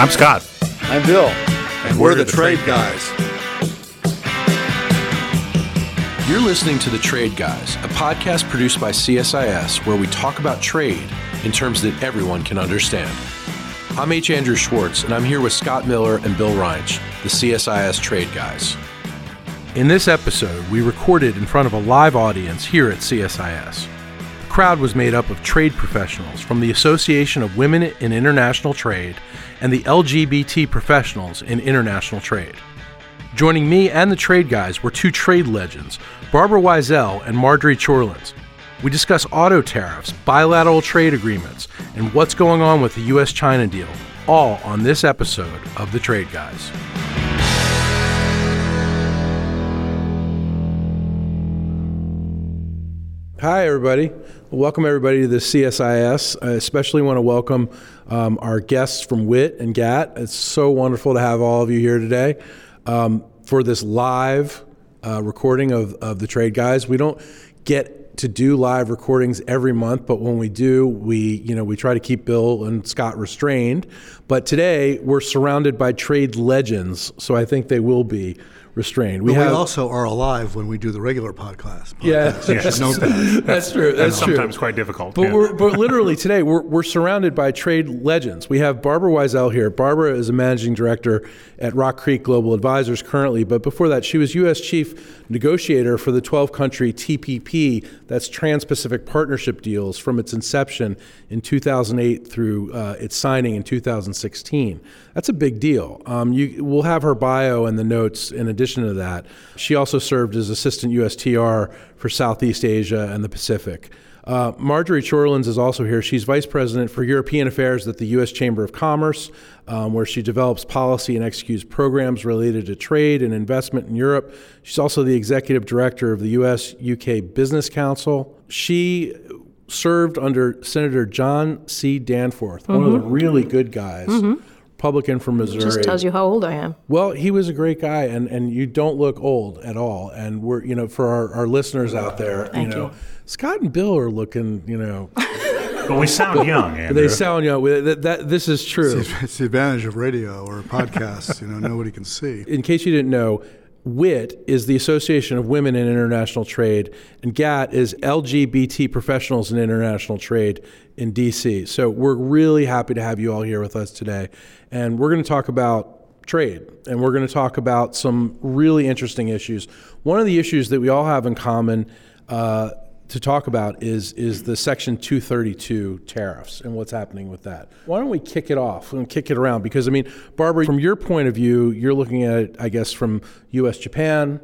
I'm Scott. I'm Bill. And we're the Trade Guys. You're listening to The Trade Guys, a podcast produced by CSIS where we talk about trade in terms that everyone can understand. I'm H. Andrew Schwartz, and I'm here with Scott Miller and Bill Reinsch, the CSIS Trade Guys. In this episode, we recorded in front of a live audience here at CSIS. The crowd was made up of trade professionals from the Association of Women in International Trade and the LGBT Professionals in International Trade. Joining me and the Trade Guys were two trade legends, Barbara Weisel and Marjorie Chorlins. We discuss auto tariffs, bilateral trade agreements, and what's going on with the U.S.-China deal, all on this episode of The Trade Guys. Hi, everybody. Welcome, everybody, to the CSIS. I especially want to welcome our guests from WIIT and GATT. It's so wonderful to have all of you here today for this live recording of the Trade Guys. We don't get to do live recordings every month, but when we do, we try to keep Bill and Scott restrained. But today, we're surrounded by trade legends, so I think they will be restrained. We also are alive when we do the regular podcast. Yes. That's true. That's sometimes quite difficult. But but literally today we're surrounded by trade legends. We have Barbara Weisel here. Barbara is a managing director at Rock Creek Global Advisors currently, but before that she was U.S. chief negotiator for the 12-country TPP, that's Trans-Pacific Partnership deals, from its inception in 2008 through its signing in 2016. That's a big deal. We'll have her bio in the notes in addition to that. She also served as assistant USTR for Southeast Asia and the Pacific. Marjorie Chorlins is also here. She's vice president for European affairs at the U.S. Chamber of Commerce, where she develops policy and executes programs related to trade and investment in Europe. She's also the executive director of the U.S.-UK Business Council. She served under Senator John C. Danforth, one of the really good guys. Mm-hmm. Republican from Missouri. It just tells you how old I am. Well, he was a great guy, and you don't look old at all. And we're, for our listeners out there, Thank you. Scott and Bill are looking, But we sound young, Andrew. They sound young. This is true. It's the advantage of radio or podcasts. Nobody can see. In case you didn't know, WIIT is the Association of Women in International Trade, and GATT is LGBT Professionals in International Trade in D.C. So we're really happy to have you all here with us today. And we're going to talk about trade, and we're going to talk about some really interesting issues. One of the issues that we all have in common to talk about is the Section 232 tariffs and what's happening with that. Why don't we kick it off and kick it around? Because, Barbara, from your point of view, you're looking at it, I guess, from U.S.-Japan.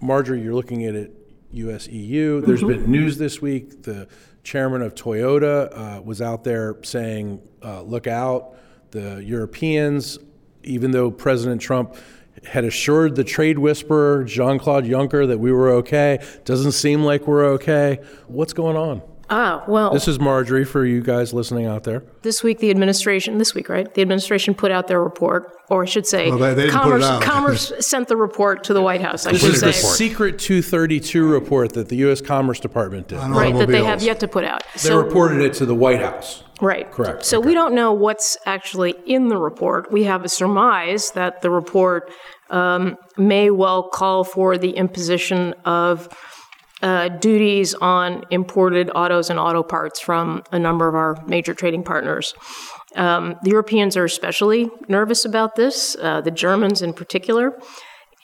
Marjorie, you're looking at it U.S.-EU. There's been news this week. The chairman of Toyota was out there saying, look out. The Europeans, even though President Trump had assured the trade whisperer, Jean-Claude Juncker, that we were okay. Doesn't seem like we're okay. What's going on? Well. This is Marjorie for you guys listening out there. The administration put out their report, or I should say, Commerce sent the report to the White House, I should say. This is the secret 232 report that the U.S. Commerce Department did. Right, that they have yet to put out. They reported it to the White House. Right. Correct. So we don't know what's actually in the report. We have a surmise that the report may well call for the imposition of duties on imported autos and auto parts from a number of our major trading partners. The Europeans are especially nervous about this, the Germans in particular.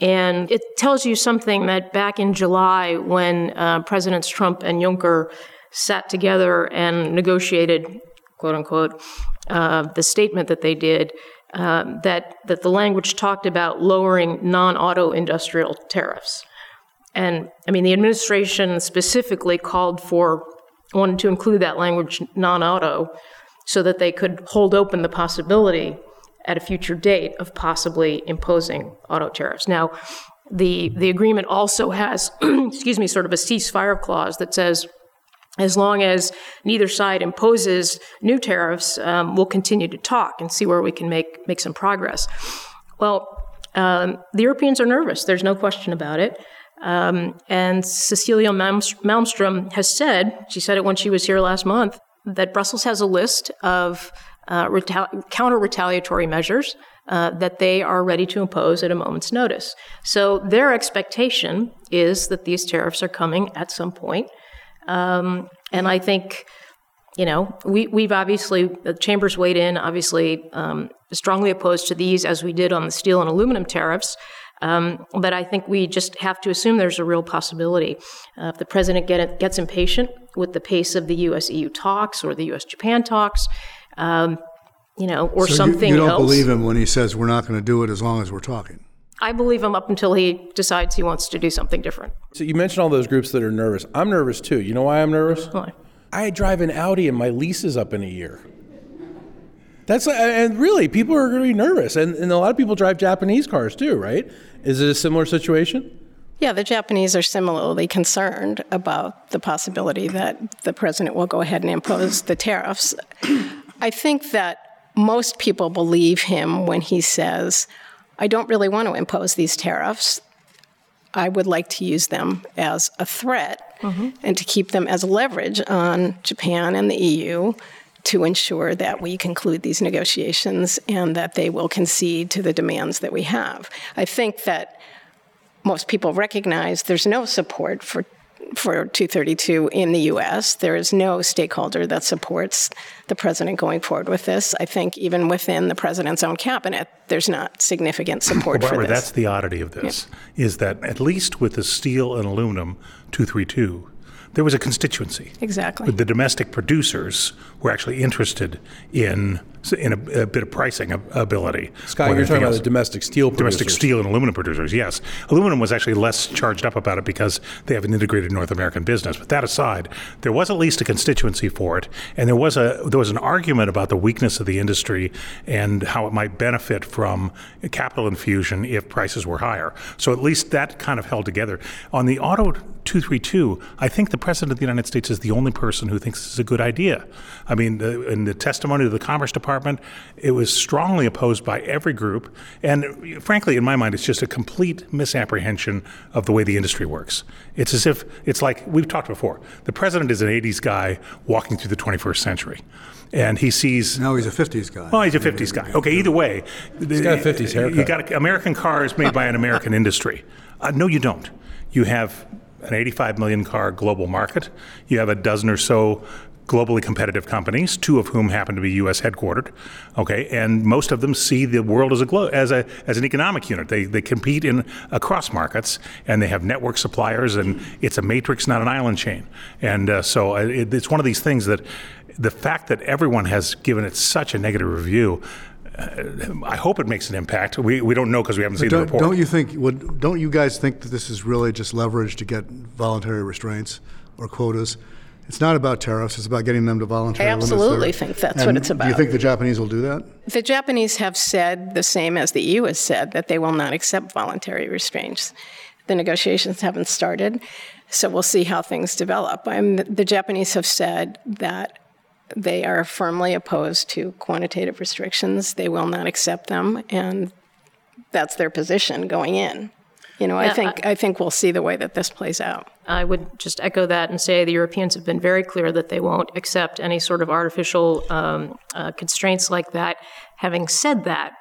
And it tells you something that back in July when Presidents Trump and Juncker sat together and negotiated, quote unquote, the statement that they did, that the language talked about lowering non-auto industrial tariffs. And the administration specifically called for, wanted to include that language non-auto so that they could hold open the possibility at a future date of possibly imposing auto tariffs. Now, the agreement also has, sort of a ceasefire clause that says, as long as neither side imposes new tariffs, we'll continue to talk and see where we can make some progress. Well, the Europeans are nervous. There's no question about it. And Cecilia Malmstrom has said, she said it when she was here last month, that Brussels has a list of counter-retaliatory measures that they are ready to impose at a moment's notice. So their expectation is that these tariffs are coming at some point. And I think, you know, we've obviously, the Chamber's weighed in, obviously strongly opposed to these as we did on the steel and aluminum tariffs. But I think we just have to assume there's a real possibility. If the president gets impatient with the pace of the U.S.-EU talks or the U.S.-Japan talks, you know, or so something else. You don't believe him when he says we're not going to do it as long as we're talking? I believe him up until he decides he wants to do something different. So you mentioned all those groups that are nervous. I'm nervous, too. You know why I'm nervous? Why? I drive an Audi and my lease is up in a year. That's and really, people are going to be nervous. And a lot of people drive Japanese cars, too, right? Is it a similar situation? Yeah, the Japanese are similarly concerned about the possibility that the president will go ahead and impose the tariffs. I think that most people believe him when he says, I don't really want to impose these tariffs. I would like to use them as a threat and to keep them as leverage on Japan and the EU to ensure that we conclude these negotiations and that they will concede to the demands that we have. I think that most people recognize there's no support for 232 in the U.S. There is no stakeholder that supports the president going forward with this. I think even within the president's own cabinet, there's not significant support for this. That's the oddity of this, is that at least with the steel and aluminum 232, there was a constituency. Exactly. The domestic producers were actually interested in a bit of pricing ability. Scott, you're talking about the domestic steel producers. Domestic steel and aluminum producers, yes. Aluminum was actually less charged up about it because they have an integrated North American business. But that aside, there was at least a constituency for it, and there was an argument about the weakness of the industry and how it might benefit from capital infusion if prices were higher. So at least that kind of held together. On the auto 232, I think the President of the United States is the only person who thinks this is a good idea. I mean, in the testimony of the Commerce Department, it was strongly opposed by every group. And frankly, in my mind, it's just a complete misapprehension of the way the industry works. It's as if, it's like we've talked before, the president is an 80s guy walking through the 21st century. And he sees... No, he's a 50s guy. Well, he's a 50s guy. Okay, either way. He's got a 50s haircut. You got American cars made by an American industry. No, you don't. You have an 85 million car global market. You have a dozen or so globally competitive companies, two of whom happen to be U.S. headquartered. Okay, and most of them see the world as an economic unit. They compete in across markets, and they have network suppliers, and it's a matrix, not an island chain. And so it's one of these things that the fact that everyone has given it such a negative review, I hope it makes an impact. We don't know because we haven't seen the report. Don't you guys think that this is really just leverage to get voluntary restraints or quotas? It's not about tariffs. It's about getting them to voluntarily. I absolutely think that's what it's about. Do you think the Japanese will do that? The Japanese have said the same as the EU has said, that they will not accept voluntary restraints. The negotiations haven't started, so we'll see how things develop. The Japanese have said that they are firmly opposed to quantitative restrictions. They will not accept them, and that's their position going in. You know, yeah, I think we'll see the way that this plays out. I would just echo that and say the Europeans have been very clear that they won't accept any sort of artificial constraints like that. Having said that,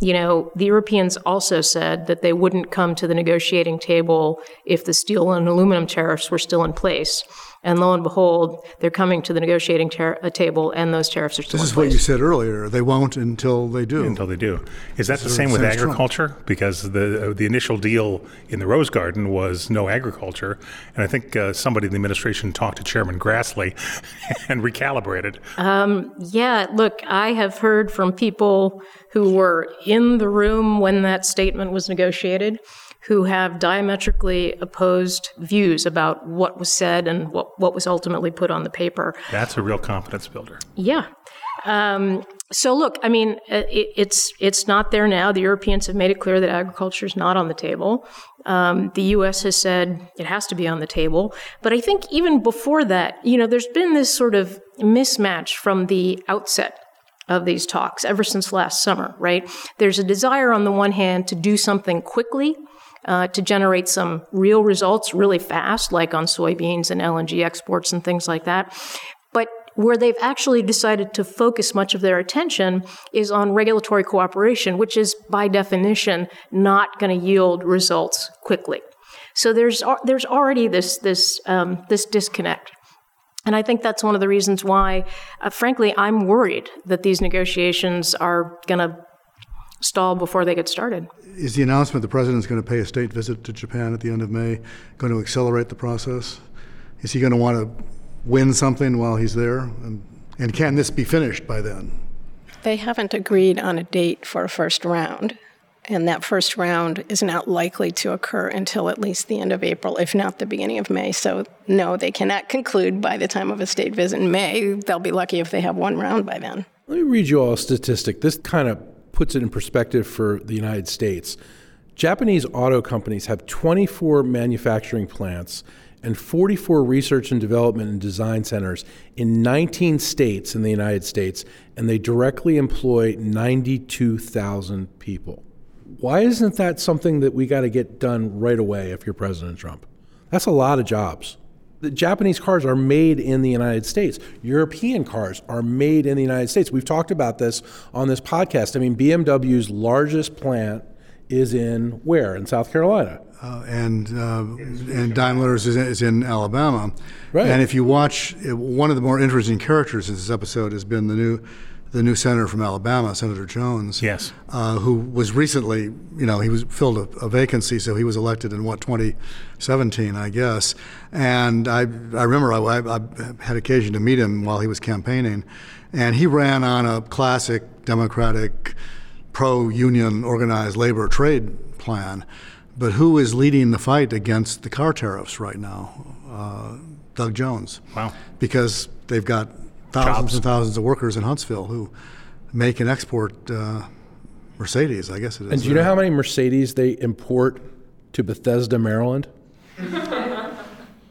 you know, the Europeans also said that they wouldn't come to the negotiating table if the steel and aluminum tariffs were still in place. And lo and behold, they're coming to the negotiating table, and those tariffs are still in place. This is what you said earlier. They won't until they do. Until they do. Is that the same with agriculture? Trump. Because the initial deal in the Rose Garden was no agriculture. And I think somebody in the administration talked to Chairman Grassley and recalibrated. Yeah, look, I have heard from people who were in the room when that statement was negotiated, who have diametrically opposed views about what was said and what was ultimately put on the paper. That's a real confidence builder. Yeah. So look, I mean, it's not there now. The Europeans have made it clear that agriculture is not on the table. The U.S. has said it has to be on the table. But I think even before that, you know, there's been this sort of mismatch from the outset of these talks ever since last summer, right? There's a desire on the one hand to do something quickly, to generate some real results really fast, like on soybeans and LNG exports and things like that. But where they've actually decided to focus much of their attention is on regulatory cooperation, which is by definition not going to yield results quickly. So there's already this disconnect. And I think that's one of the reasons why, frankly, I'm worried that these negotiations are going to stall before they get started. Is the announcement the president's going to pay a state visit to Japan at the end of May going to accelerate the process? Is he going to want to win something while he's there? And can this be finished by then? They haven't agreed on a date for a first round. And that first round is not likely to occur until at least the end of April, if not the beginning of May. So no, they cannot conclude by the time of a state visit in May. They'll be lucky if they have one round by then. Let me read you all a statistic. This kind of puts it in perspective for the United States. Japanese auto companies have 24 manufacturing plants and 44 research and development and design centers in 19 states in the United States, and they directly employ 92,000 people. Why isn't that something that we got to get done right away if you're President Trump? That's a lot of jobs. The Japanese cars are made in the United States. European cars are made in the United States. We've talked about this on this podcast. I mean, BMW's largest plant is in where? In South Carolina. And Daimler's is in Alabama. Right. And if you watch, one of the more interesting characters in this episode has been the new senator from Alabama, Senator Jones, yes, who was recently, he was filled a vacancy, so he was elected in 2017, I guess. And I remember I had occasion to meet him while he was campaigning, and he ran on a classic Democratic, pro-union, organized labor trade plan. But who is leading the fight against the car tariffs right now? Doug Jones. Wow. Because they've got thousands and thousands of workers in Huntsville who make and export Mercedes, I guess it is. And do you know how many Mercedes they import to Bethesda, Maryland?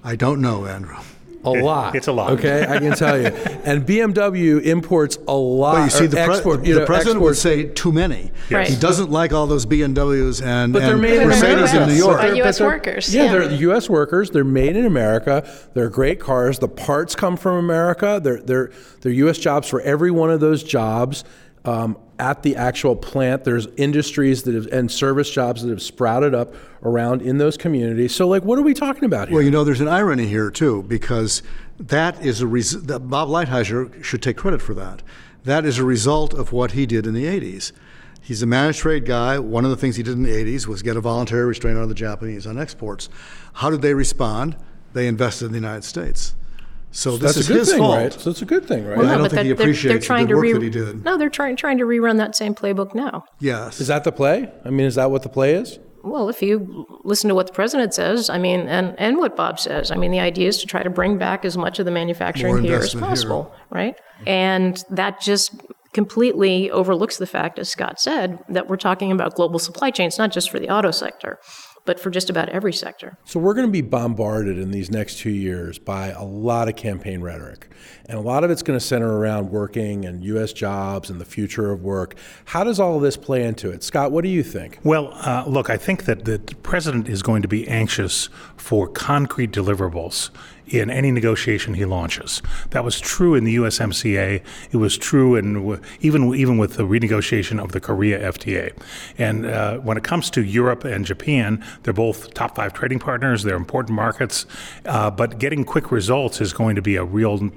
I don't know, Andrew. A lot. It's a lot. Okay, I can tell you. And BMW imports a lot. Well, you see, the president would say too many. Yes. He doesn't like all those BMWs and Mercedes in New York. They're U.S. workers. Yeah, they're U.S. workers. They're made in America. They're great cars. The parts come from America. They're U.S. jobs for every one of those jobs. At the actual plant, there's industries and service jobs that have sprouted up around in those communities. So, what are we talking about here? Well, there's an irony here, too, because that is a result that Bob Lighthizer should take credit for that. That is a result of what he did in the 80s. He's a managed trade guy. One of the things he did in the 80s was get a voluntary restraint on the Japanese on exports. How did they respond? They invested in the United States. So this is his fault. Right? So it's a good thing, right? Well, no, I don't think he appreciates the good work that he did. No, they're trying to rerun that same playbook now. Yes. Is that the play? I mean, is that what the play is? Well, if you listen to what the president says, and what Bob says, the idea is to try to bring back as much of the manufacturing here as possible, right? And that just completely overlooks the fact, as Scott said, that we're talking about global supply chains, not just for the auto sector, but for just about every sector. So we're going to be bombarded in these next 2 years by a lot of campaign rhetoric. And a lot of it's going to center around working and U.S. jobs and the future of work. How does all of this play into it? Scott, what do you think? Well, look, I think that the president is going to be anxious for concrete deliverables in any negotiation he launches. That was true in the USMCA. It was true in even with the renegotiation of the Korea FTA. And when it comes to Europe and Japan, they're both top 5 trading partners. They're important markets. But getting quick results is going to be a real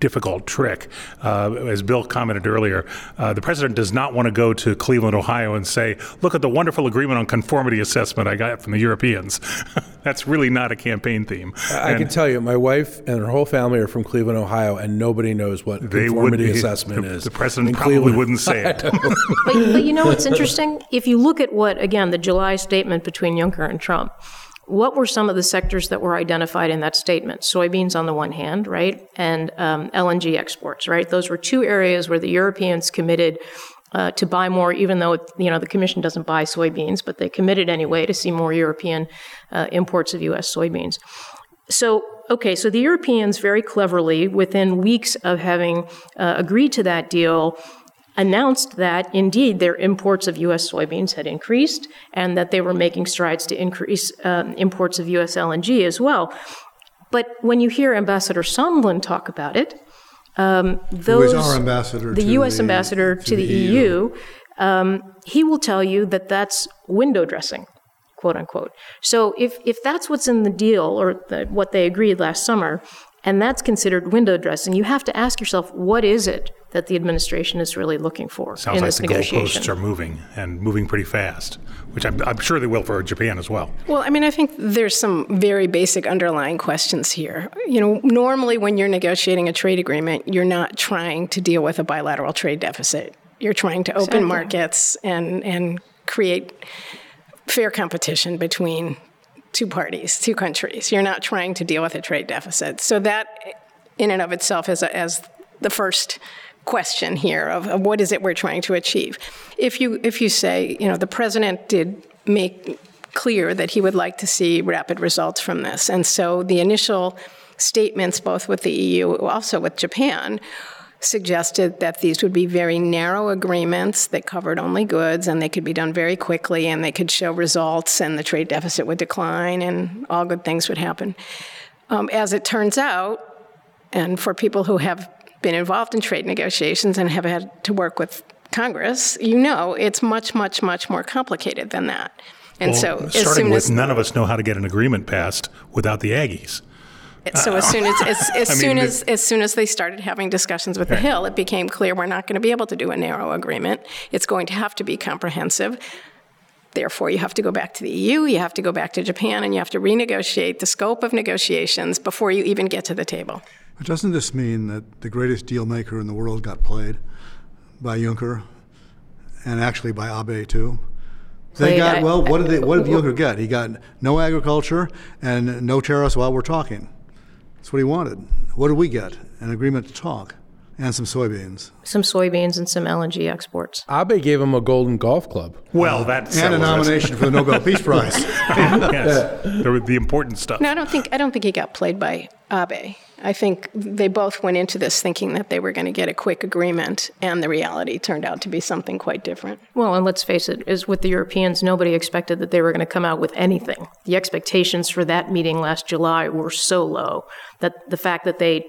difficult trick. As Bill commented earlier, the president does not want to go to Cleveland, Ohio and say, look at the wonderful agreement on conformity assessment I got from the Europeans. That's really not a campaign theme. I can tell you, my wife and her whole family are from Cleveland, Ohio, and nobody knows what conformity assessment is. The president probably wouldn't say it. But you know what's interesting? If you look at what, again, the July statement between Juncker and Trump, what were some of the sectors that were identified in that statement? Soybeans on the one hand, right? And LNG exports, right? Those were two areas where the Europeans committed to buy more, even though, the Commission doesn't buy soybeans, but they committed anyway to see more European imports of U.S. soybeans. So, so the Europeans very cleverly, within weeks of having agreed to that deal, announced that, indeed, their imports of U.S. soybeans had increased and that they were making strides to increase imports of U.S. LNG as well. But when you hear Ambassador Sondland talk about it, Who is our ambassador to the U.S. ambassador to the EU. He will tell you that that's window dressing, quote unquote. So if that's what's in the deal or what they agreed last summer, and that's considered window dressing, you have to ask yourself, what is it that the administration is really looking for in this negotiation? Sounds like the goalposts are moving, and moving pretty fast, which I'm sure they will for Japan as well. Well, I mean, I think there's some very basic underlying questions here. You know, normally when you're negotiating a trade agreement, you're not trying to deal with a bilateral trade deficit. You're trying to open markets and create fair competition between two parties, two countries. You're not trying to deal with a trade deficit. So that in and of itself is the first question here of what is it we're trying to achieve. If you say, you know, the president did make clear that he would like to see rapid results from this. And so the initial statements, both with the EU, also with Japan, suggested that these would be very narrow agreements that covered only goods, and they could be done very quickly, and they could show results, and the trade deficit would decline, and all good things would happen. As it turns out, and for people who have been involved in trade negotiations and have had to work with Congress, you know, it's much, much, much more complicated than that. And none of us know how to get an agreement passed without the Aggies. So as soon as they started having discussions with the Hill, it became clear we're not going to be able to do a narrow agreement. It's going to have to be comprehensive. Therefore, you have to go back to the EU, you have to go back to Japan, and you have to renegotiate the scope of negotiations before you even get to the table. But doesn't this mean that the greatest deal maker in the world got played by Juncker, and actually by Abe too? They got, well, what did Juncker get? He got no agriculture and no tariffs while we're talking. That's what he wanted. What did we get? An agreement to talk and some soybeans. Some soybeans and some LNG exports. Abe gave him a golden golf club. Well, that's... And a nomination for the Nobel Peace Prize. Yes, the important stuff. No, I don't think he got played by Abe. I think they both went into this thinking that they were going to get a quick agreement, and the reality turned out to be something quite different. Well, and let's face it, as with the Europeans, nobody expected that they were going to come out with anything. The expectations for that meeting last July were so low that the fact that they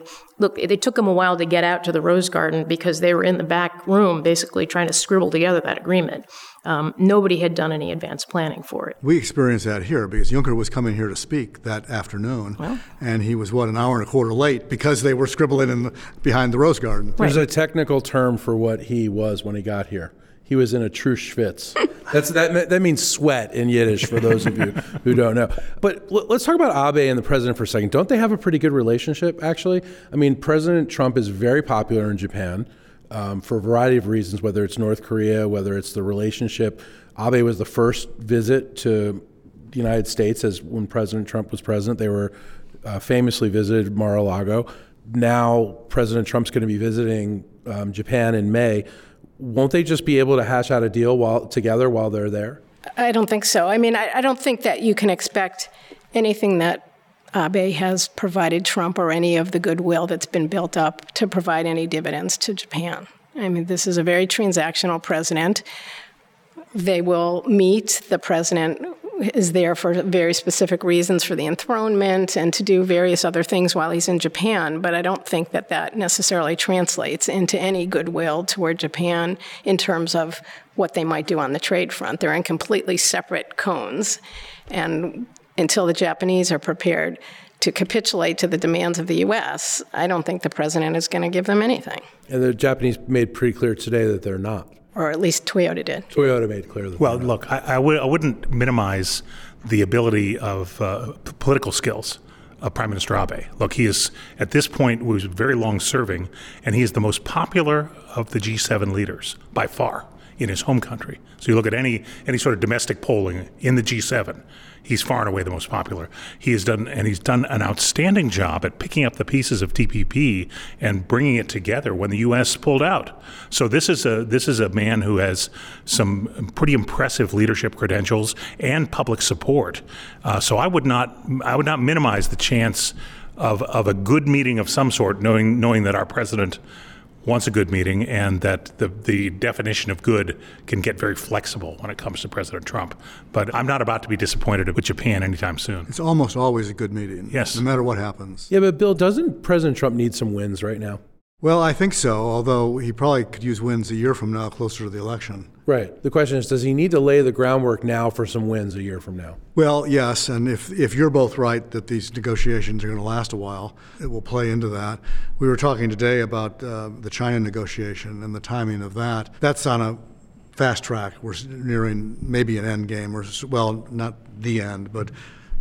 took them a while to get out to the Rose Garden because they were in the back room basically trying to scribble together that agreement. Nobody had done any advanced planning for it. We experienced that here because Juncker was coming here to speak that afternoon, and he was, an hour and a quarter late because they were scribbling behind the Rose Garden. Right. There's a technical term for what he was when he got here. He was in a true schwitz. That means sweat in Yiddish for those of you who don't know. But let's talk about Abe and the president for a second. Don't they have a pretty good relationship, actually? I mean, President Trump is very popular in Japan. For a variety of reasons, whether it's North Korea, whether it's the relationship. Abe was the first visit to the United States when President Trump was president. They were famously visited Mar-a-Lago. Now President Trump's going to be visiting Japan in May. Won't they just be able to hash out a deal together while they're there? I don't think so. I mean, I don't think that you can expect anything that Abe has provided Trump or any of the goodwill that's been built up to provide any dividends to Japan. I mean, this is a very transactional president. They will meet. The president is there for very specific reasons for the enthronement and to do various other things while he's in Japan. But I don't think that necessarily translates into any goodwill toward Japan in terms of what they might do on the trade front. They're in completely separate cones. And until the Japanese are prepared to capitulate to the demands of the U.S., I don't think the president is going to give them anything. And the Japanese made pretty clear today that they're not. Or at least Toyota did. Toyota made clear that they're not. Well, look, I wouldn't minimize the ability of political skills of Prime Minister Abe. Look, he is, at this point, was very long-serving, and he is the most popular of the G7 leaders by far in his home country. So you look at any sort of domestic polling in the G7, he's far and away the most popular. He's done an outstanding job at picking up the pieces of TPP and bringing it together when the U.S. pulled out. So this is a man who has some pretty impressive leadership credentials and public support. So I would not minimize the chance of a good meeting of some sort, knowing that our president wants a good meeting and that the definition of good can get very flexible when it comes to President Trump. But I'm not about to be disappointed with Japan anytime soon. It's almost always a good meeting, yes, no matter what happens. Yeah, but Bill, doesn't President Trump need some wins right now? Well, I think so, although he probably could use wins a year from now, closer to the election. Right. The question is, does he need to lay the groundwork now for some wins a year from now? Well, yes, and if you're both right that these negotiations are going to last a while, it will play into that. We were talking today about the China negotiation and the timing of that. That's on a fast track. We're nearing maybe an end game, or, well, not the end, but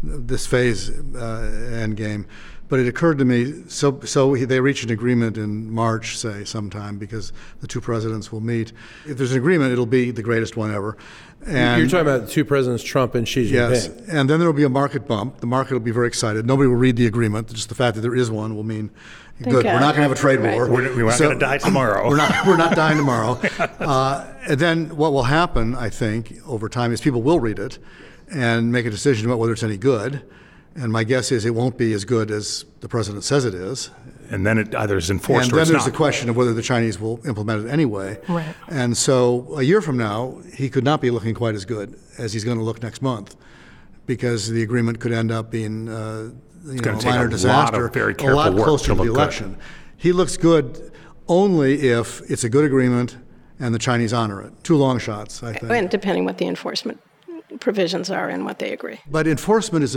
this phase end game. But it occurred to me, so they reach an agreement in March, say, sometime, because the two presidents will meet. If there's an agreement, it'll be the greatest one ever. And you're talking about the two presidents, Trump and Xi Jinping. Yes, and then there will be a market bump. The market will be very excited. Nobody will read the agreement. Just the fact that there is one will mean, good, we're not going to have a trade war. We're not going to die tomorrow. We're not dying tomorrow. And then what will happen, I think, over time is people will read it and make a decision about whether it's any good. And my guess is it won't be as good as the president says it is. And then it either is enforced or it's not. And then there's the question of whether the Chinese will implement it anyway. Right. And so a year from now, he could not be looking quite as good as he's going to look next month, because the agreement could end up being a minor disaster, a lot closer to the election. He looks good only if it's a good agreement and the Chinese honor it. Two long shots, I think. And depending what the enforcement provisions are and what they agree. But enforcement is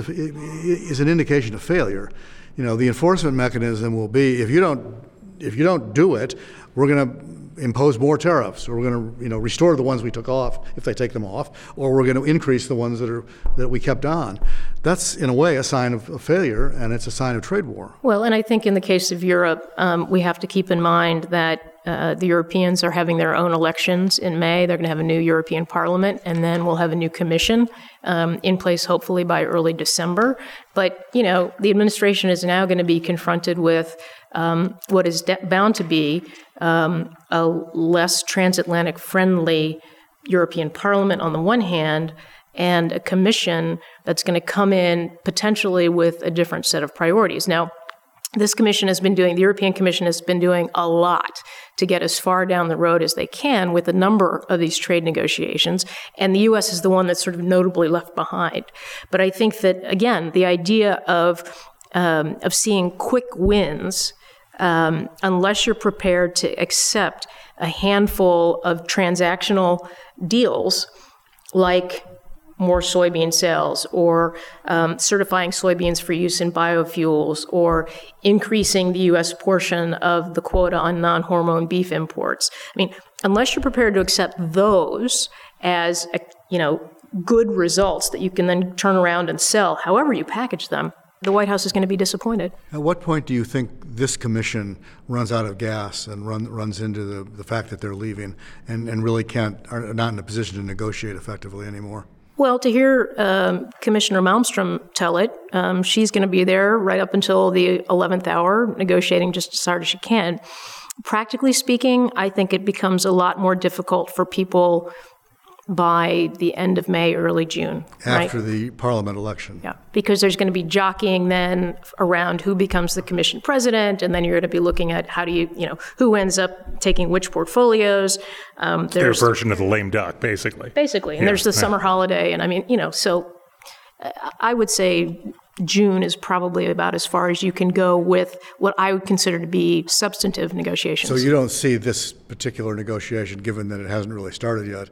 an indication of failure. You know, the enforcement mechanism will be, if you don't do it, we're going to impose more tariffs, or we're going to restore the ones we took off if they take them off, or we're going to increase the ones that we kept on. That's in a way a sign of failure, and it's a sign of trade war. Well, and I think in the case of Europe, we have to keep in mind that the Europeans are having their own elections in May. They're going to have a new European Parliament, and then we'll have a new commission in place, hopefully by early December. But, the administration is now going to be confronted with what is bound to be a less transatlantic friendly European Parliament on the one hand, and a commission that's going to come in potentially with a different set of priorities. Now, the European Commission has been doing a lot to get as far down the road as they can with a number of these trade negotiations, and the U.S. is the one that's sort of notably left behind. But I think that, again, the idea of seeing quick wins, unless you're prepared to accept a handful of transactional deals like more soybean sales, or certifying soybeans for use in biofuels, or increasing the U.S. portion of the quota on non-hormone beef imports. I mean, unless you're prepared to accept those as good results that you can then turn around and sell, however you package them, the White House is going to be disappointed. At what point do you think this commission runs out of gas and runs into the fact that they're leaving and really are not in a position to negotiate effectively anymore? Well, to hear Commissioner Malmstrom tell it, she's going to be there right up until the 11th hour, negotiating just as hard as she can. Practically speaking, I think it becomes a lot more difficult for people by the end of May, early June. After the parliament election. Yeah, because there's going to be jockeying then around who becomes the commission president, and then you're going to be looking at how do you who ends up taking which portfolios. Their version of the lame duck, basically. Basically, and there's the summer holiday, and I mean, so I would say June is probably about as far as you can go with what I would consider to be substantive negotiations. So you don't see this particular negotiation, given that it hasn't really started yet,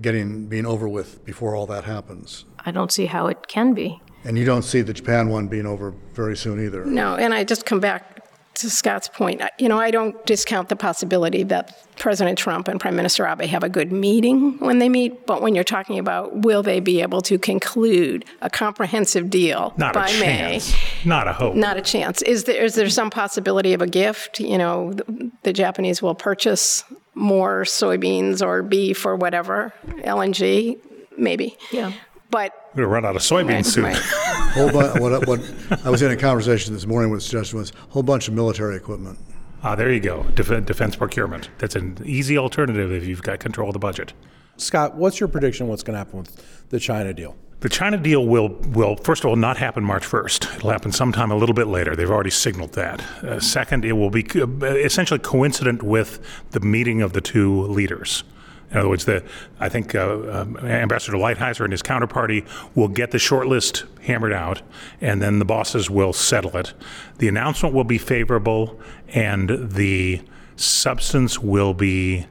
being over with before all that happens? I don't see how it can be. And you don't see the Japan one being over very soon either? No, and I just come back to Scott's point. I don't discount the possibility that President Trump and Prime Minister Abe have a good meeting when they meet, but when you're talking about will they be able to conclude a comprehensive deal by May? Not a hope. Not a chance. Is there some possibility of a gift? The Japanese will purchase more soybeans or beef or whatever, LNG, maybe. Yeah. But we're going to run out of soybean soon. Right. What I was in a conversation this morning with suggestion was a whole bunch of military equipment. Ah, there you go. Defense procurement. That's an easy alternative if you've got control of the budget. Scott, what's your prediction what's going to happen with the China deal? The China deal will first of all, not happen March 1st. It'll happen sometime a little bit later. They've already signaled that. Second, it will be essentially coincident with the meeting of the two leaders. In other words, I think Ambassador Lighthizer and his counterparty will get the short list hammered out, and then the bosses will settle it. The announcement will be favorable, and the substance will be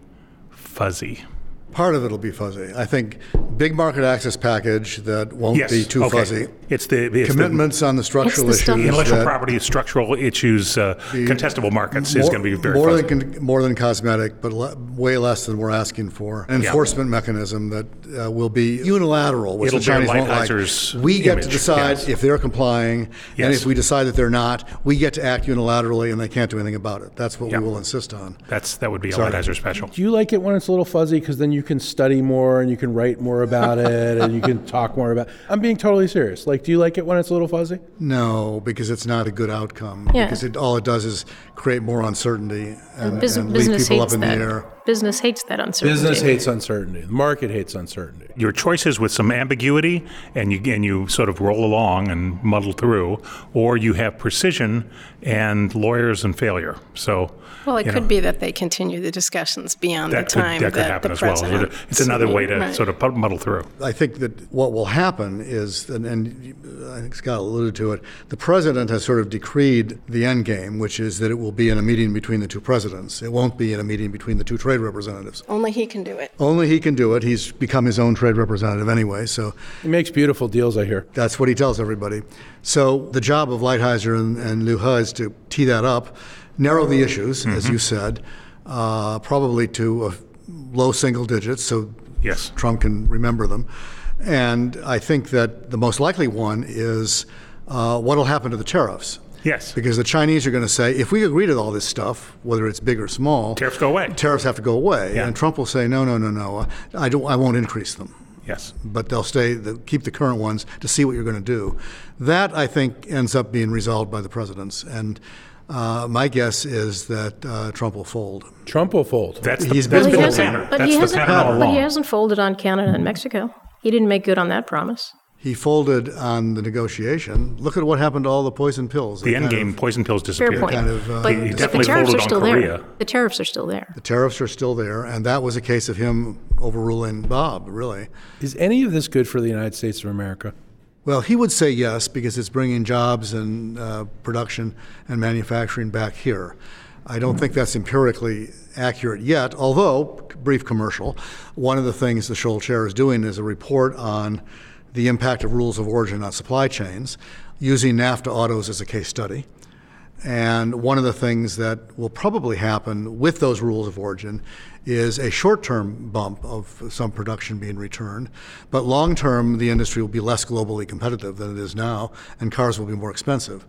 fuzzy. Part of it will be fuzzy. I think big market access package that won't be too fuzzy. It's commitments on the structural issues. The intellectual property, structural issues, contestable markets is going to be very fuzzy. More than cosmetic, but way less than we're asking for. An enforcement mechanism that will be unilateral, which the Chinese won't like. We get to decide if they're complying, and if we decide that they're not, we get to act unilaterally, and they can't do anything about it. That's what we will insist on. That would be a Lighthizer special. Do you like it when it's a little fuzzy? Because then you can study more and you can write more about it and you can talk more about it. I'm being totally serious. Like, do you like it when it's a little fuzzy? No, because it's not a good outcome. Yeah. Because all it does is create more uncertainty and leave people up in the air. Business hates that uncertainty. Business hates uncertainty. The market hates uncertainty. Your choices with some ambiguity and you sort of roll along and muddle through, or you have precision and lawyers and failure. So, could be that they continue the discussions beyond the time that could happen as well. It's another way to sort of muddle through. I think that what will happen is, and I think Scott alluded to it, the president has sort of decreed the end game, which is that it will be in a meeting between the two presidents. It won't be in a meeting between the two trade representatives. Only he can do it. He's become his own trade representative anyway. So he makes beautiful deals, I hear. That's what he tells everybody. So the job of Lighthizer and Liu He is to tee that up, narrow the issues, as you said, probably to low single digits, so Trump can remember them. And I think that the most likely one is what will happen to the tariffs. Yes. Because the Chinese are going to say, if we agree to all this stuff, whether it's big or small, tariffs go away. Tariffs have to go away. Yeah. And Trump will say, no, I won't increase them. Yes. But they'll keep the current ones to see what you're going to do. That, I think, ends up being resolved by the presidents. And my guess is that Trump will fold. That's the pattern. But he hasn't folded on Canada and Mexico. He didn't make good on that promise. He folded on the negotiation. Look at what happened to all the poison pills. The end game, poison pills disappeared. But he definitely folded on Korea. The tariffs are still there. And that was a case of him overruling Bob, really. Is any of this good for the United States of America? Well, he would say yes, because it's bringing jobs and production and manufacturing back here. I don't think that's empirically accurate yet, although, brief commercial, one of the things the Scholl Chair is doing is a report on the impact of rules of origin on supply chains, using NAFTA autos as a case study. And one of the things that will probably happen with those rules of origin is a short-term bump of some production being returned, but long-term the industry will be less globally competitive than it is now, and cars will be more expensive.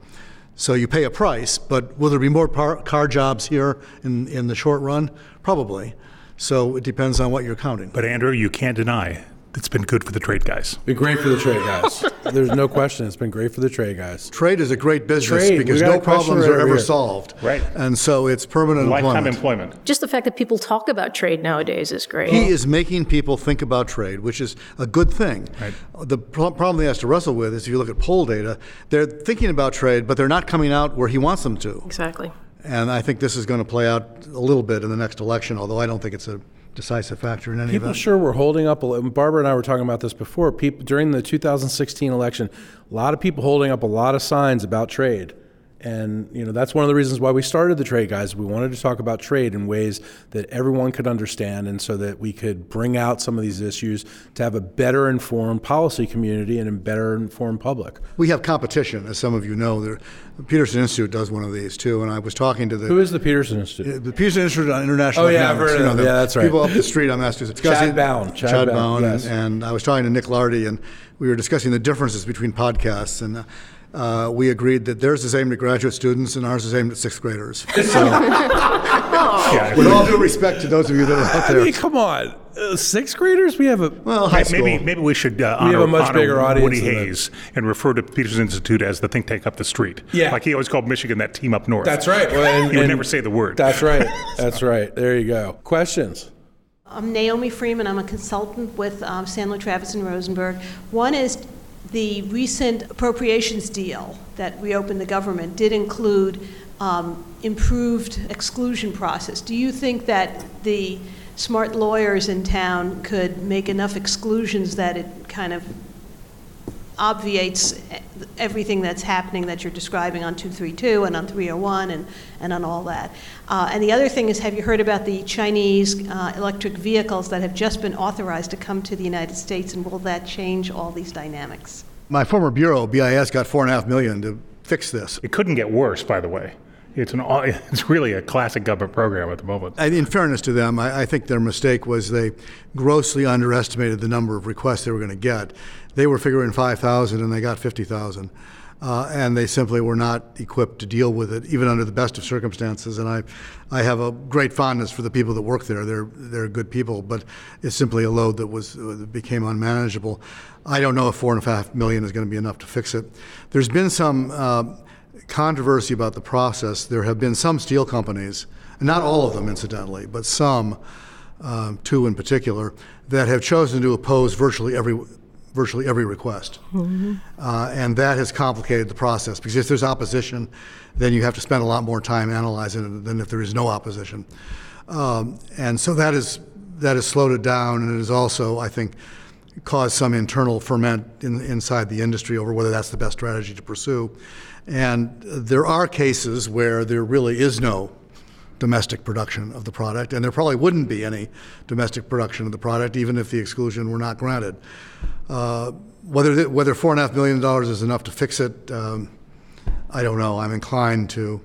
So you pay a price, but will there be more car jobs here in the short run? Probably. So it depends on what you're counting. But Andrew, you can't deny it's been good for the trade guys. Been great for the trade guys. There's no question. It's been great for the trade guys. Trade is a great business because no problems are ever solved. Right. And so it's permanent lifetime employment. Just the fact that people talk about trade nowadays is great. He is making people think about trade, which is a good thing. Right. The problem he has to wrestle with is if you look at poll data, they're thinking about trade, but they're not coming out where he wants them to. Exactly. And I think this is going to play out a little bit in the next election, although I don't think it's a decisive factor in any event. People sure were holding up. Barbara and I were talking about this before. People during the 2016 election, a lot of people holding up a lot of signs about trade, and that's one of the reasons why we started the Trade Guys. We wanted to talk about trade in ways that everyone could understand, and so that we could bring out some of these issues to have a better informed policy community and a better informed public. We have competition, as some of you know. The Peterson Institute does one of these too, and I was talking to the... Who is the Peterson Institute? The Peterson Institute on International... Oh, yeah, I've heard of it. Yeah, that's right. People up the street on Massachusetts. Chad Bown, yes. And I was talking to Nick Lardy, and we were discussing the differences between podcasts, and we agreed that theirs is aimed at graduate students and ours is aimed at sixth graders. So, with all due respect to those of you that are out there. I mean, come on. Sixth graders? We have high school. Maybe we should honor Woody Hayes and refer to Peterson Institute as the think tank up the street. Yeah. Like he always called Michigan that team up north. That's right. Well, and, he would never say the word. That's right. That's right. There you go. Questions? I'm Naomi Freeman. I'm a consultant with Sandler, Travis, and Rosenberg. One is... the recent appropriations deal that reopened the government did include improved exclusion process. Do you think that the smart lawyers in town could make enough exclusions that it kind of obviates everything that's happening that you're describing on 232 and on 301 and on all that. And the other thing is, have you heard about the Chinese electric vehicles that have just been authorized to come to the United States, and will that change all these dynamics? My former bureau, BIS, got $4.5 million to fix this. It couldn't get worse, by the way. It's really a classic government program at the moment. And in fairness to them, I think their mistake was they grossly underestimated the number of requests they were going to get. They were figuring 5,000 and they got 50,000. And they simply were not equipped to deal with it, even under the best of circumstances. And I have a great fondness for the people that work there. They're good people, but it's simply a load that became unmanageable. I don't know if $4.5 million is going to be enough to fix it. There's been some controversy about the process. There have been some steel companies, not all of them incidentally, but some, two in particular, that have chosen to oppose virtually every request. Mm-hmm. And that has complicated the process, because if there's opposition, then you have to spend a lot more time analyzing it than if there is no opposition. And so that has slowed it down, and it has also, I think, caused some internal ferment inside the industry over whether that's the best strategy to pursue. And there are cases where there really is no domestic production of the product, and there probably wouldn't be any domestic production of the product even if the exclusion were not granted. Whether $4.5 million is enough to fix it, I don't know. I'm inclined to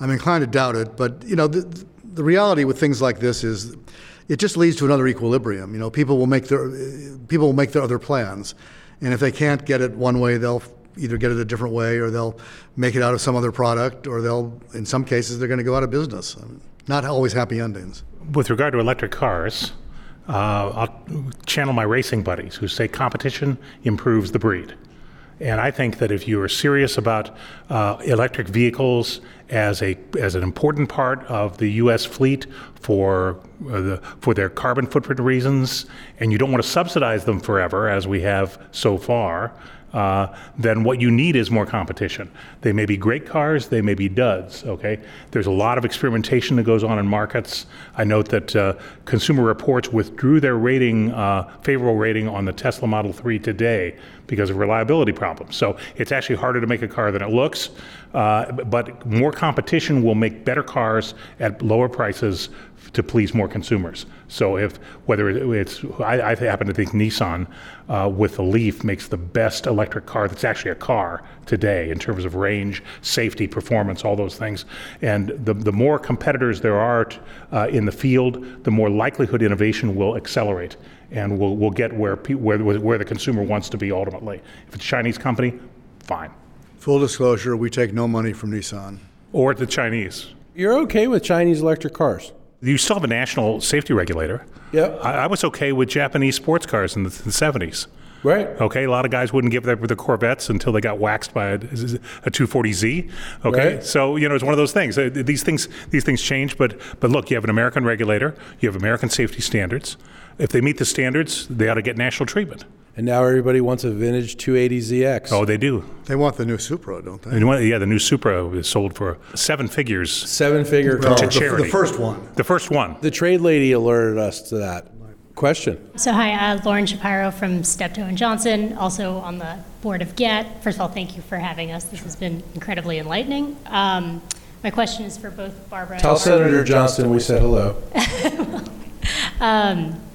doubt it. But the reality with things like this is, it just leads to another equilibrium. People will make their other plans, and if they can't get it one way, they'll either get it a different way, or they'll make it out of some other product, or in some cases, they're going to go out of business. I mean, not always happy endings. With regard to electric cars, I'll channel my racing buddies who say competition improves the breed. And I think that if you are serious about electric vehicles as an important part of the U.S. fleet for their carbon footprint reasons, and you don't want to subsidize them forever, as we have so far, then what you need is more competition. They may be great cars, they may be duds, okay? There's a lot of experimentation that goes on in markets. I note that Consumer Reports withdrew their rating, favorable rating on the Tesla Model 3 today because of reliability problems. So it's actually harder to make a car than it looks, but more competition will make better cars at lower prices to please more consumers. So I happen to think Nissan with the Leaf makes the best electric car that's actually a car today in terms of range, safety, performance, all those things. And the more competitors there are in the field, the more likelihood innovation will accelerate, and we'll get where the consumer wants to be ultimately. If it's a Chinese company, fine. Full disclosure, we take no money from Nissan. Or the Chinese. You're okay with Chinese electric cars? You still have a national safety regulator. Yep. I was okay with Japanese sports cars in the 70s. Right. Okay, a lot of guys wouldn't give up their Corvettes until they got waxed by a 240Z. Okay, right. So it's one of those things. These things change, but look, you have an American regulator. You have American safety standards. If they meet the standards, they ought to get national treatment. And now everybody wants a vintage 280ZX. Oh, they do. They want the new Supra, don't they? The new Supra is sold for seven figures. Seven-figure car. To charity. The first one. The trade lady alerted us to that. Question. So hi, Lauren Shapiro from Steptoe & Johnson, also on the board of GATT. First of all, thank you for having us. This has been incredibly enlightening. My question is for both Barbara and Senator Johnson we said hello.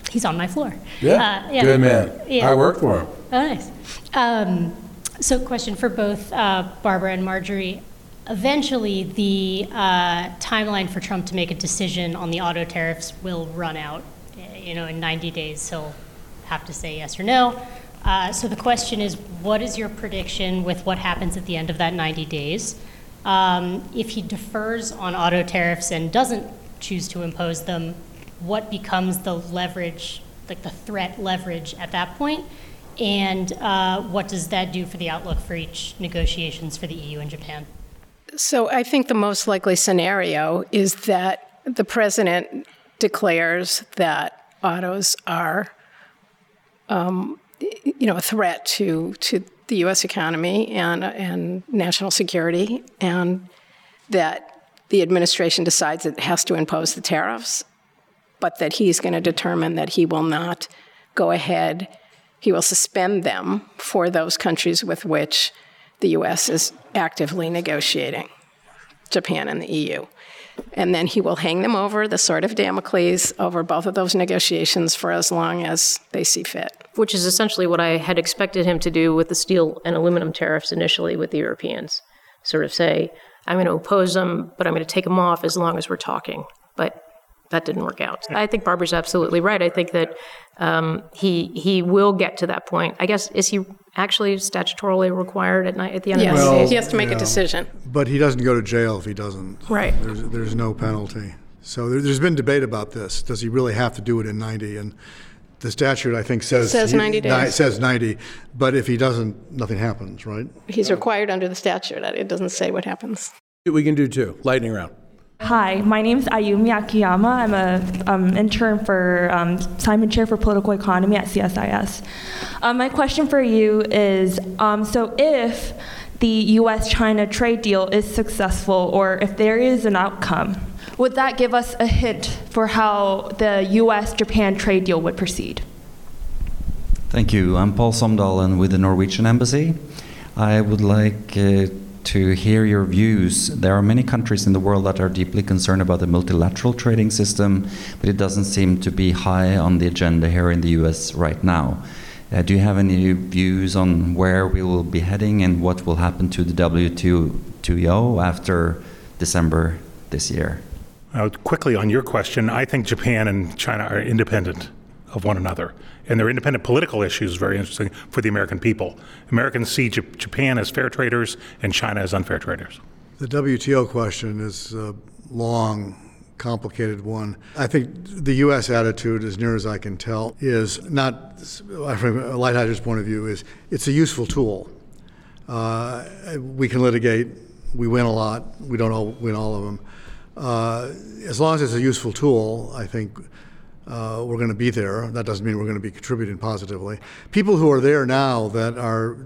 He's on my floor. Yeah, good man. Yeah. I work for him. Oh, nice. So question for both Barbara and Marjorie. Eventually, the timeline for Trump to make a decision on the auto tariffs will run out. In 90 days, he'll have to say yes or no. So the question is, what is your prediction with what happens at the end of that 90 days? If he defers on auto tariffs and doesn't choose to impose them, what becomes the leverage, like the threat leverage at that point? And what does that do for the outlook for each negotiations for the EU and Japan? So I think the most likely scenario is that the president declares that autos are, a threat to the U.S. economy and national security, and that the administration decides it has to impose the tariffs. but that he's going to determine that he will not go ahead. He will suspend them for those countries with which the U.S. is actively negotiating, Japan and the EU. And then he will hang them over the sword of Damocles over both of those negotiations for as long as they see fit. Which is essentially what I had expected him to do with the steel and aluminum tariffs initially with the Europeans. Sort of say, I'm going to oppose them, but I'm going to take them off as long as we're talking. But that didn't work out. I think Barbara's absolutely right. I think that he will get to that point. I guess, is he actually statutorily required at the end of the day? Yes, he has to make a decision. But he doesn't go to jail if he doesn't. Right. There's no penalty. So there's been debate about this. Does he really have to do it in 90? And the statute, I think, says 90 days. It says 90, but if he doesn't, nothing happens, right? He's required under the statute. It doesn't say what happens. We can do two. Lightning round. Hi, my name's Ayumi Akiyama. I'm an intern for Simon Chair for Political Economy at CSIS. My question for you is, so if the U.S.-China trade deal is successful, or if there is an outcome, would that give us a hint for how the U.S.-Japan trade deal would proceed? Thank you. I'm Paul Somdalen with the Norwegian Embassy. I would like to hear your views. There are many countries in the world that are deeply concerned about the multilateral trading system, but it doesn't seem to be high on the agenda here in the U.S. right now. Do you have any views on where we will be heading and what will happen to the WTO after December this year? Quickly on your question, I think Japan and China are independent of one another. And their independent political issues very interesting for the American people. Americans see Japan as fair traders and China as unfair traders. The WTO question is a long, complicated one. I think the U.S. attitude, as near as I can tell, is not, from a Lighthizer's point of view, is it's a useful tool. We can litigate. We win a lot. We don't all win all of them. As long as it's a useful tool, I think we're going to be there. That doesn't mean we're going to be contributing positively. People who are there now that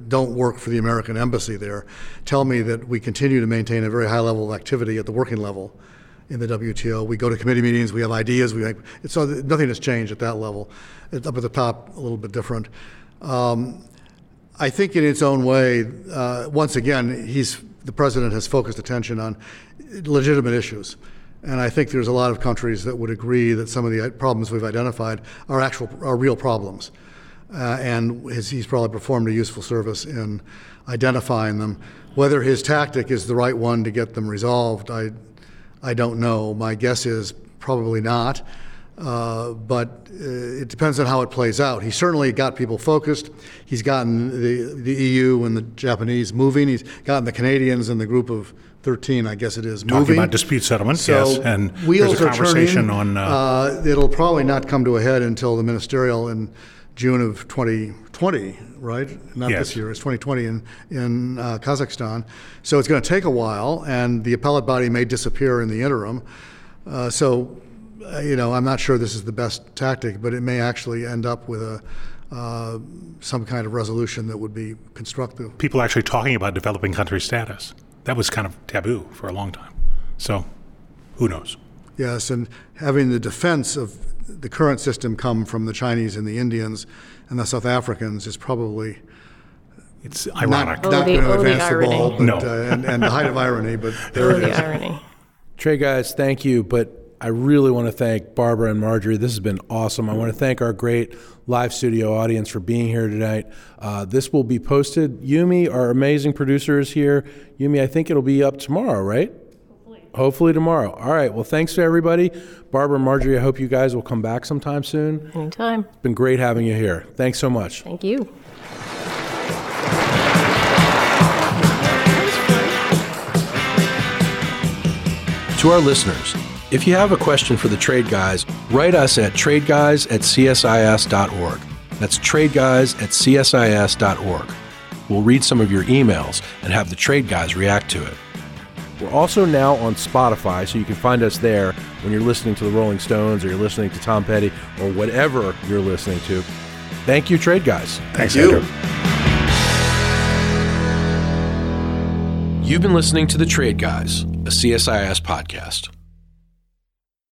don't work for the American embassy there tell me that we continue to maintain a very high level of activity at the working level in the WTO. We go to committee meetings, we have ideas, so nothing has changed at that level. It's up at the top, a little bit different. I think in its own way, once again, the president has focused attention on legitimate issues. And I think there's a lot of countries that would agree that some of the problems we've identified are real problems. And he's probably performed a useful service in identifying them. Whether his tactic is the right one to get them resolved, I don't know. My guess is probably not. But it depends on how it plays out. He certainly got people focused. He's gotten the EU and the Japanese moving. He's gotten the Canadians and the group of 13, I guess it is, moving. Talking about dispute settlement, so yes, and there's a conversation on... it'll probably not come to a head until the ministerial in June of 2020, right? Not yes. This year, it's 2020 in Kazakhstan. So it's going to take a while, and the appellate body may disappear in the interim. I'm not sure this is the best tactic, but it may actually end up with some kind of resolution that would be constructive. People are actually talking about developing country status. That was kind of taboo for a long time. So who knows? Yes, and having the defense of the current system come from the Chinese and the Indians and the South Africans is probably... It's ironic. Not going to advance the ball, but, no. and the height of irony, but there it is. Irony. Trey, guys, thank you, but... I really want to thank Barbara and Marjorie. This has been awesome. I want to thank our great live studio audience for being here tonight. This will be posted. Yumi, our amazing producer, is here. Yumi, I think it'll be up tomorrow, right? Hopefully tomorrow. All right. Well, thanks to everybody. Barbara and Marjorie, I hope you guys will come back sometime soon. Anytime. It's been great having you here. Thanks so much. Thank you. To our listeners, if you have a question for the Trade Guys, write us at tradeguys@csis.org. That's tradeguys@csis.org. We'll read some of your emails and have the Trade Guys react to it. We're also now on Spotify, so you can find us there when you're listening to the Rolling Stones or you're listening to Tom Petty or whatever you're listening to. Thank you, Trade Guys. Thanks, Andrew. You've been listening to the Trade Guys, a CSIS podcast.